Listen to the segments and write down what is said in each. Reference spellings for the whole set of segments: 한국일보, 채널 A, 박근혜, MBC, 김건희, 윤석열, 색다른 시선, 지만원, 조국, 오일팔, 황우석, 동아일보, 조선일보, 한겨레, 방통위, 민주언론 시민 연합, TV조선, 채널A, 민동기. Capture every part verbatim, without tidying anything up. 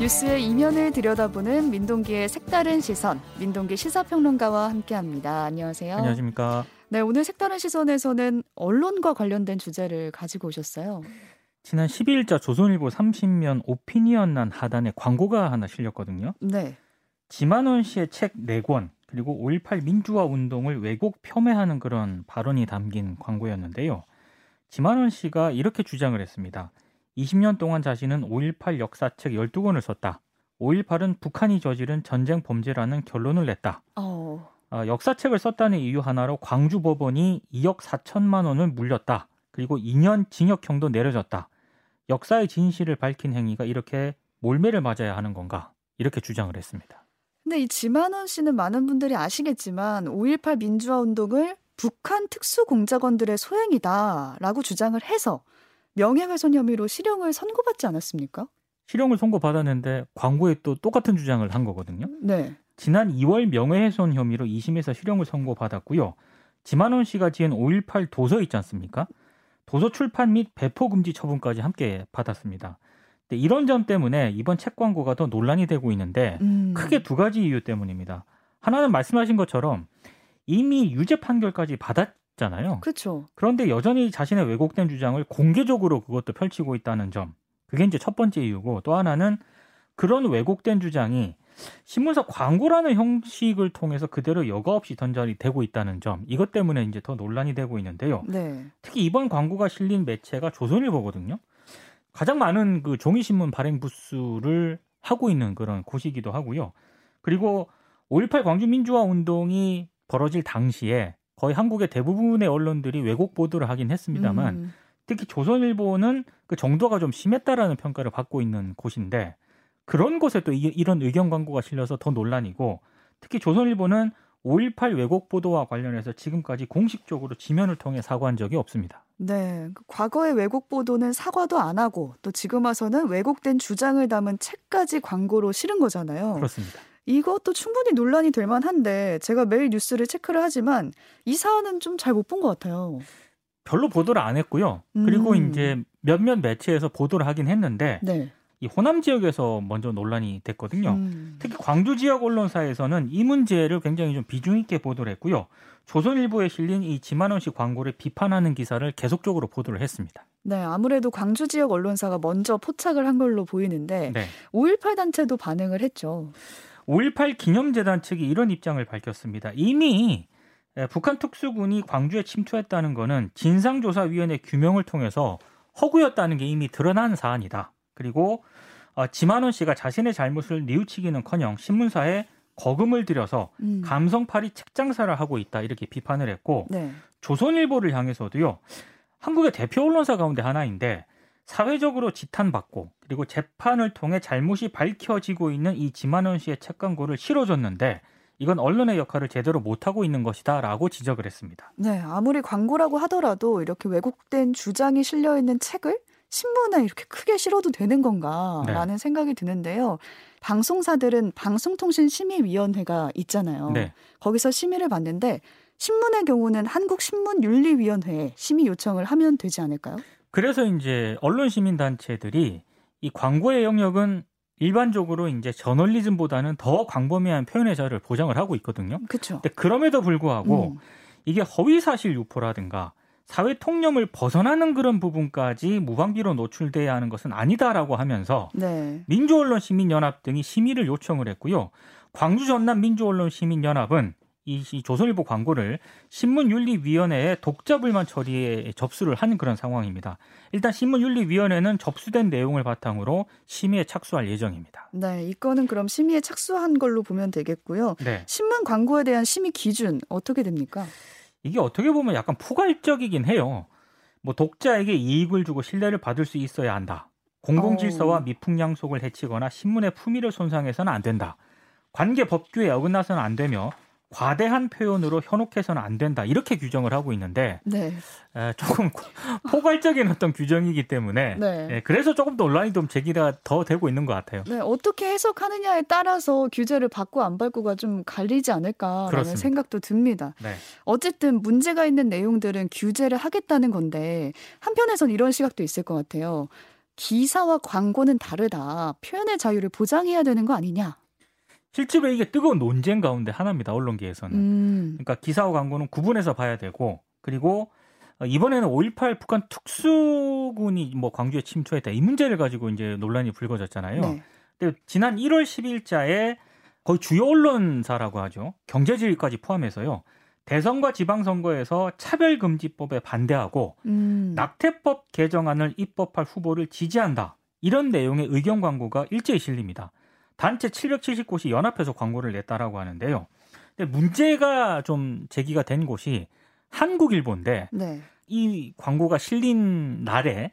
뉴스의 이면을 들여다보는 민동기의 색다른 시선, 민동기 시사평론가와 함께합니다. 안녕하세요. 안녕하십니까. 네, 오늘 색다른 시선에서는 언론과 관련된 주제를 가지고 오셨어요. 지난 십이일자 조선일보 삼십면 오피니언란 하단에 광고가 하나 실렸거든요. 네. 지만원 씨의 책 네 권, 그리고 오일팔 민주화 운동을 왜곡 폄훼하는 그런 발언이 담긴 광고였는데요. 지만원 씨가 이렇게 주장을 했습니다. 이십년 동안 자신은 오일팔 역사책 열두 권을 썼다. 오일팔은 북한이 저지른 전쟁 범죄라는 결론을 냈다. 어... 아, 역사책을 썼다는 이유 하나로 광주 법원이 이억 사천만 원을 물렸다. 그리고 이년 징역형도 내려졌다. 역사의 진실을 밝힌 행위가 이렇게 몰매를 맞아야 하는 건가? 이렇게 주장을 했습니다. 근데 이 지만원 씨는 많은 분들이 아시겠지만 오일팔 민주화운동을 북한 특수공작원들의 소행이다라고 주장을 해서 명예훼손 혐의로 실형을 선고받지 않았습니까? 실형을 선고받았는데 광고에 또 똑같은 주장을 한 거거든요. 네. 지난 이월 명예훼손 혐의로 이심에서 실형을 선고받았고요. 지만원 씨가 지은 오일팔 도서 있지 않습니까? 도서 출판 및 배포 금지 처분까지 함께 받았습니다. 네, 이런 점 때문에 이번 책 광고가 더 논란이 되고 있는데 음. 크게 두 가지 이유 때문입니다. 하나는 말씀하신 것처럼 이미 유죄 판결까지 받았 잖아요. 그렇죠. 그런데 여전히 자신의 왜곡된 주장을 공개적으로 그것도 펼치고 있다는 점. 그게 이제 첫 번째 이유고, 또 하나는 그런 왜곡된 주장이 신문사 광고라는 형식을 통해서 그대로 여과 없이 전달이 되고 있다는 점. 이것 때문에 이제 더 논란이 되고 있는데요. 네. 특히 이번 광고가 실린 매체가 조선일보거든요. 가장 많은 그 종이 신문 발행 부수를 하고 있는 그런 곳이기도 하고요. 그리고 오일팔 광주 민주화 운동이 벌어질 당시에 거의 한국의 대부분의 언론들이 왜곡 보도를 하긴 했습니다만 음. 특히 조선일보는 그 정도가 좀 심했다라는 평가를 받고 있는 곳인데, 그런 곳에 또 이, 이런 의견 광고가 실려서 더 논란이고, 특히 조선일보는 오일팔 왜곡 보도와 관련해서 지금까지 공식적으로 지면을 통해 사과한 적이 없습니다. 네, 과거의 왜곡 보도는 사과도 안 하고 또 지금 와서는 왜곡된 주장을 담은 책까지 광고로 실은 거잖아요. 그렇습니다. 이것도 충분히 논란이 될 만한데, 제가 매일 뉴스를 체크를 하지만 이 사안은 좀 잘 못 본 것 같아요. 별로 보도를 안 했고요. 음. 그리고 이제 몇몇 매체에서 보도를 하긴 했는데 네. 이 호남 지역에서 먼저 논란이 됐거든요. 음. 특히 광주 지역 언론사에서는 이 문제를 굉장히 좀 비중 있게 보도를 했고요. 조선일보에 실린 이 지만원 씨 광고를 비판하는 기사를 계속적으로 보도를 했습니다. 네, 아무래도 광주 지역 언론사가 먼저 포착을 한 걸로 보이는데 네. 오일팔 단체도 반응을 했죠. 오일팔 기념재단 측이 이런 입장을 밝혔습니다. 이미 북한 특수군이 광주에 침투했다는 것은 진상조사위원회 규명을 통해서 허구였다는 게 이미 드러난 사안이다. 그리고 지만원 씨가 자신의 잘못을 뉘우치기는커녕 신문사에 거금을 들여서 감성팔이 책 장사를 하고 있다, 이렇게 비판을 했고 네. 조선일보를 향해서도요. 한국의 대표 언론사 가운데 하나인데 사회적으로 지탄받고 그리고 재판을 통해 잘못이 밝혀지고 있는 이 지만원 씨의 책 광고를 실어줬는데 이건 언론의 역할을 제대로 못하고 있는 것이다 라고 지적을 했습니다. 네, 아무리 광고라고 하더라도 이렇게 왜곡된 주장이 실려있는 책을 신문에 이렇게 크게 실어도 되는 건가라는 네. 생각이 드는데요. 방송사들은 방송통신심의위원회가 있잖아요. 네. 거기서 심의를 받는데 신문의 경우는 한국신문윤리위원회에 심의 요청을 하면 되지 않을까요? 그래서 이제 언론 시민 단체들이 이 광고의 영역은 일반적으로 이제 저널리즘보다는 더 광범위한 표현의 자유를 보장을 하고 있거든요. 그렇죠. 근데 그럼에도 불구하고 음. 이게 허위 사실 유포라든가 사회 통념을 벗어나는 그런 부분까지 무방비로 노출돼야 하는 것은 아니다라고 하면서 네. 민주언론 시민 연합 등이 심의를 요청을 했고요. 광주 전남 민주언론 시민 연합은 이 조선일보 광고를 신문윤리위원회에 독자불만 처리에 접수를 한 그런 상황입니다. 일단 신문윤리위원회는 접수된 내용을 바탕으로 심의에 착수할 예정입니다. 네, 이 건은 그럼 심의에 착수한 걸로 보면 되겠고요. 네. 신문 광고에 대한 심의 기준 어떻게 됩니까? 이게 어떻게 보면 약간 포괄적이긴 해요. 뭐 독자에게 이익을 주고 신뢰를 받을 수 있어야 한다. 공공질서와 오. 미풍양속을 해치거나 신문의 품위를 손상해서는 안 된다. 관계 법규에 어긋나서는 안 되며 과대한 표현으로 현혹해서는 안 된다, 이렇게 규정을 하고 있는데 네. 에, 조금 포괄적인 어떤 규정이기 때문에 네. 에, 그래서 조금 더 논란이 좀 제기가 더 되고 있는 것 같아요. 네, 어떻게 해석하느냐에 따라서 규제를 받고 안 받고가 좀 갈리지 않을까라는 그렇습니다. 생각도 듭니다. 네. 어쨌든 문제가 있는 내용들은 규제를 하겠다는 건데 한편에선 이런 시각도 있을 것 같아요. 기사와 광고는 다르다. 표현의 자유를 보장해야 되는 거 아니냐. 실질적으로 이게 뜨거운 논쟁 가운데 하나입니다. 언론계에서는. 음. 그러니까 기사와 광고는 구분해서 봐야 되고, 그리고 이번에는 오일팔 북한 특수군이 뭐 광주에 침투했다. 이 문제를 가지고 이제 논란이 불거졌잖아요. 네. 근데 지난 일월 십일자에 거의 주요 언론사라고 하죠. 경제지까지 포함해서요. 대선과 지방선거에서 차별금지법에 반대하고 음. 낙태법 개정안을 입법할 후보를 지지한다. 이런 내용의 의견 광고가 일제히 실립니다. 단체 칠백칠십 곳이 연합해서 광고를 냈다라고 하는데요. 근데 문제가 좀 제기가 된 곳이 한국일보인데 네. 이 광고가 실린 날에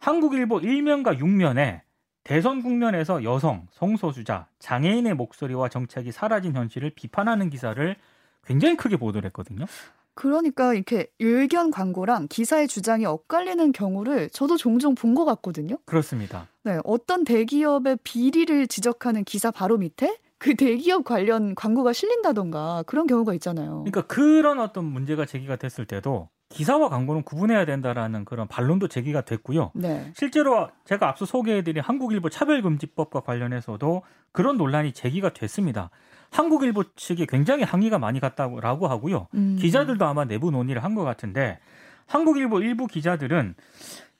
한국일보 일 면과 육 면에 대선 국면에서 여성, 성소수자, 장애인의 목소리와 정책이 사라진 현실을 비판하는 기사를 굉장히 크게 보도를 했거든요. 그러니까 이렇게 의견 광고랑 기사의 주장이 엇갈리는 경우를 저도 종종 본 것 같거든요. 그렇습니다. 네, 어떤 대기업의 비리를 지적하는 기사 바로 밑에 그 대기업 관련 광고가 실린다던가 그런 경우가 있잖아요. 그러니까 그런 어떤 문제가 제기가 됐을 때도 기사와 광고는 구분해야 된다라는 그런 반론도 제기가 됐고요. 네. 실제로 제가 앞서 소개해드린 한국일보 차별금지법과 관련해서도 그런 논란이 제기가 됐습니다. 한국일보 측이 굉장히 항의가 많이 갔다고 하고요. 음. 기자들도 아마 내부 논의를 한 것 같은데 한국일보 일부 기자들은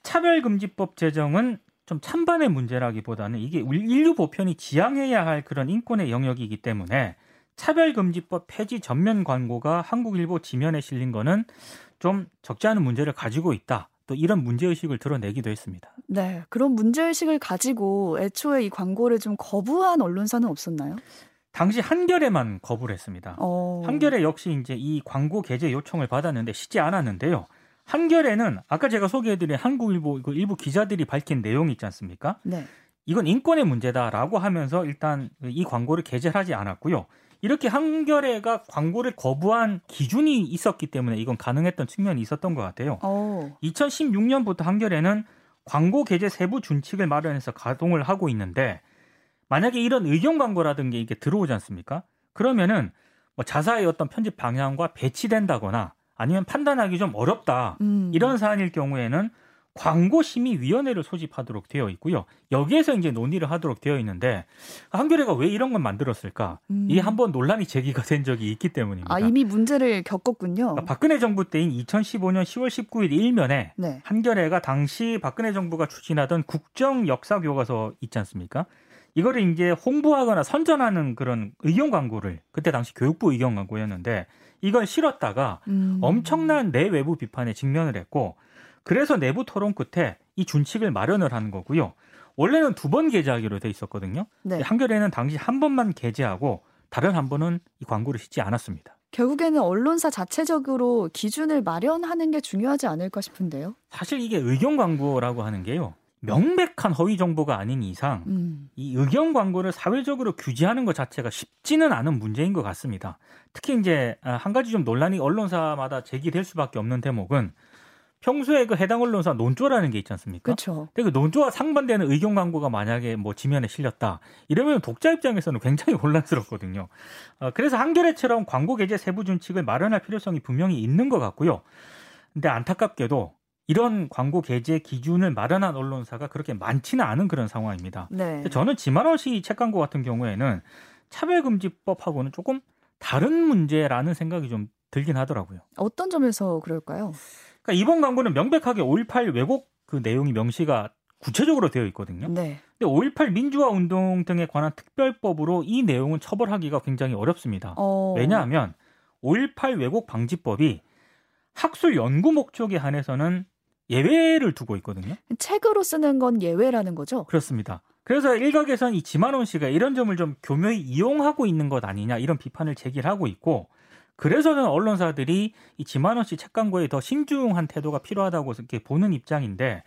차별금지법 제정은 좀 찬반의 문제라기보다는 이게 인류 보편이 지향해야 할 그런 인권의 영역이기 때문에 차별금지법 폐지 전면 광고가 한국일보 지면에 실린 거는 좀 적지 않은 문제를 가지고 있다. 또 이런 문제의식을 드러내기도 했습니다. 네, 그런 문제의식을 가지고 애초에 이 광고를 좀 거부한 언론사는 없었나요? 당시 한겨레만 거부를 했습니다. 어... 한겨레 역시 이제 이 광고 게재 요청을 받았는데 쉬지 않았는데요. 한겨레는 아까 제가 소개해드린 한국일보 그 일부 기자들이 밝힌 내용이 있지 않습니까? 네. 이건 인권의 문제다라고 하면서 일단 이 광고를 게재하지 않았고요. 이렇게 한겨레가 광고를 거부한 기준이 있었기 때문에 이건 가능했던 측면이 있었던 것 같아요. 오. 이천십육 년부터 한겨레는 광고 게재 세부 준칙을 마련해서 가동을 하고 있는데 만약에 이런 의견 광고라든가 이게 들어오지 않습니까? 그러면은 뭐 자사의 어떤 편집 방향과 배치된다거나 아니면 판단하기 좀 어렵다. 음. 이런 사안일 경우에는 광고심의위원회를 소집하도록 되어 있고요. 여기에서 이제 논의를 하도록 되어 있는데 한겨레가 왜 이런 건 만들었을까? 음. 이게 한번 논란이 제기가 된 적이 있기 때문입니다. 아, 이미 문제를 겪었군요. 박근혜 정부 때인 이천십오 년 시월 십구일 일 면에 네. 한겨레가 당시 박근혜 정부가 추진하던 국정역사교과서 있지 않습니까? 이거를 이제 홍보하거나 선전하는 그런 의견 광고를 그때 당시 교육부 의견 광고였는데 이걸 실었다가 음. 엄청난 내외부 비판에 직면을 했고 그래서 내부 토론 끝에 이 준칙을 마련을 한 거고요. 원래는 두 번 게재하기로 돼 있었거든요. 네. 한겨레는 당시 한 번만 게재하고 다른 한 번은 이 광고를 싣지 않았습니다. 결국에는 언론사 자체적으로 기준을 마련하는 게 중요하지 않을까 싶은데요. 사실 이게 의견 광고라고 하는 게요. 명백한 허위 정보가 아닌 이상 음. 이 의견 광고를 사회적으로 규제하는 것 자체가 쉽지는 않은 문제인 것 같습니다. 특히 이제 한 가지 좀 논란이 언론사마다 제기될 수밖에 없는 대목은 평소에 그 해당 언론사 논조라는 게 있지 않습니까? 그렇죠. 근데 그 논조와 상반되는 의견 광고가 만약에 뭐 지면에 실렸다 이러면 독자 입장에서는 굉장히 혼란스럽거든요. 그래서 한겨레처럼 광고 게재 세부 준칙을 마련할 필요성이 분명히 있는 것 같고요. 근데 안타깝게도 이런 광고 게재 기준을 마련한 언론사가 그렇게 많지는 않은 그런 상황입니다. 네. 저는 지만원 씨 책 광고 같은 경우에는 차별금지법하고는 조금 다른 문제라는 생각이 좀 들긴 하더라고요. 어떤 점에서 그럴까요? 그러니까 이번 광고는 명백하게 오일팔 왜곡 그 내용이 명시가 구체적으로 되어 있거든요. 네. 근데 오일팔 민주화 운동 등에 관한 특별법으로 이 내용은 처벌하기가 굉장히 어렵습니다. 어... 왜냐하면 오일팔 왜곡 방지법이 학술 연구 목적에 한해서는 예외를 두고 있거든요. 책으로 쓰는 건 예외라는 거죠? 그렇습니다. 그래서 일각에서는 이 지만원 씨가 이런 점을 좀 교묘히 이용하고 있는 것 아니냐 이런 비판을 제기하고 있고 그래서는 언론사들이 이 지만원 씨 책 광고에 더 신중한 태도가 필요하다고 이렇게 보는 입장인데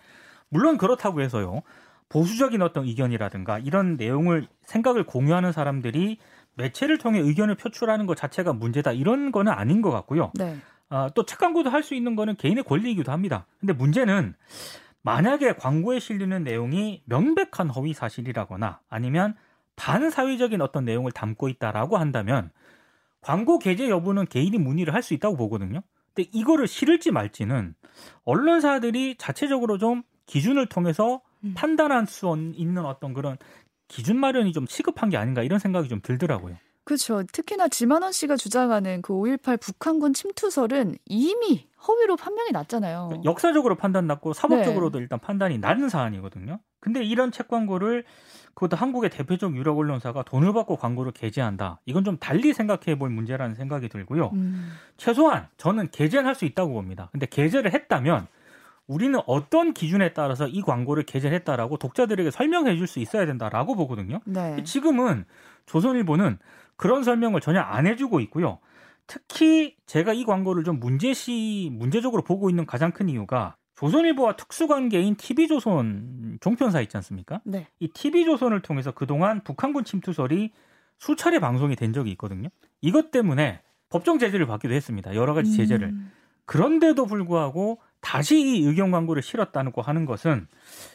물론 그렇다고 해서요. 보수적인 어떤 의견이라든가 이런 내용을 생각을 공유하는 사람들이 매체를 통해 의견을 표출하는 것 자체가 문제다 이런 거는 아닌 것 같고요. 네. 아, 또 책 광고도 할 수 있는 거는 개인의 권리이기도 합니다. 근데 문제는 만약에 광고에 실리는 내용이 명백한 허위 사실이라거나 아니면 반사회적인 어떤 내용을 담고 있다라고 한다면 광고 게재 여부는 개인이 문의를 할 수 있다고 보거든요. 근데 이거를 실을지 말지는 언론사들이 자체적으로 좀 기준을 통해서 음. 판단할 수 있는 어떤 그런 기준 마련이 좀 시급한 게 아닌가 이런 생각이 좀 들더라고요. 그렇죠. 특히나 지만원 씨가 주장하는 그 오일팔 북한군 침투설은 이미 허위로 판명이 났잖아요. 역사적으로 판단 났고 사법적으로도 네. 일단 판단이 나는 사안이거든요. 근데 이런 책 광고를 그것도 한국의 대표적 유력 언론사가 돈을 받고 광고를 게재한다. 이건 좀 달리 생각해 볼 문제라는 생각이 들고요. 음. 최소한 저는 게재는 할 수 있다고 봅니다. 근데 게재를 했다면 우리는 어떤 기준에 따라서 이 광고를 게재했다라고 독자들에게 설명해 줄 수 있어야 된다라고 보거든요. 네. 지금은 조선일보는 그런 설명을 전혀 안 해주고 있고요. 특히 제가 이 광고를 좀 문제시, 문제적으로 보고 있는 가장 큰 이유가 조선일보와 특수관계인 티비조선 종편사 있지 않습니까? 네. 이 티비조선을 통해서 그동안 북한군 침투설이 수차례 방송이 된 적이 있거든요. 이것 때문에 법정 제재를 받기도 했습니다. 여러 가지 제재를. 음. 그런데도 불구하고 다시 이 의견 광고를 실었다고 하는 것은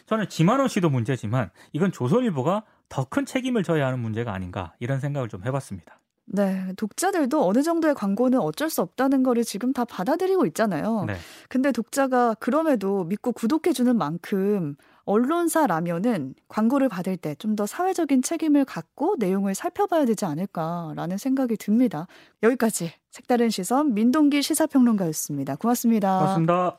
저는 지만원 씨도 문제지만 이건 조선일보가 더 큰 책임을 져야 하는 문제가 아닌가 이런 생각을 좀 해봤습니다. 네, 독자들도 어느 정도의 광고는 어쩔 수 없다는 거를 지금 다 받아들이고 있잖아요. 네. 근데 독자가 그럼에도 믿고 구독해주는 만큼 언론사라면은 광고를 받을 때 좀 더 사회적인 책임을 갖고 내용을 살펴봐야 되지 않을까라는 생각이 듭니다. 여기까지 색다른 시선 민동기 시사평론가였습니다. 고맙습니다. 고맙습니다.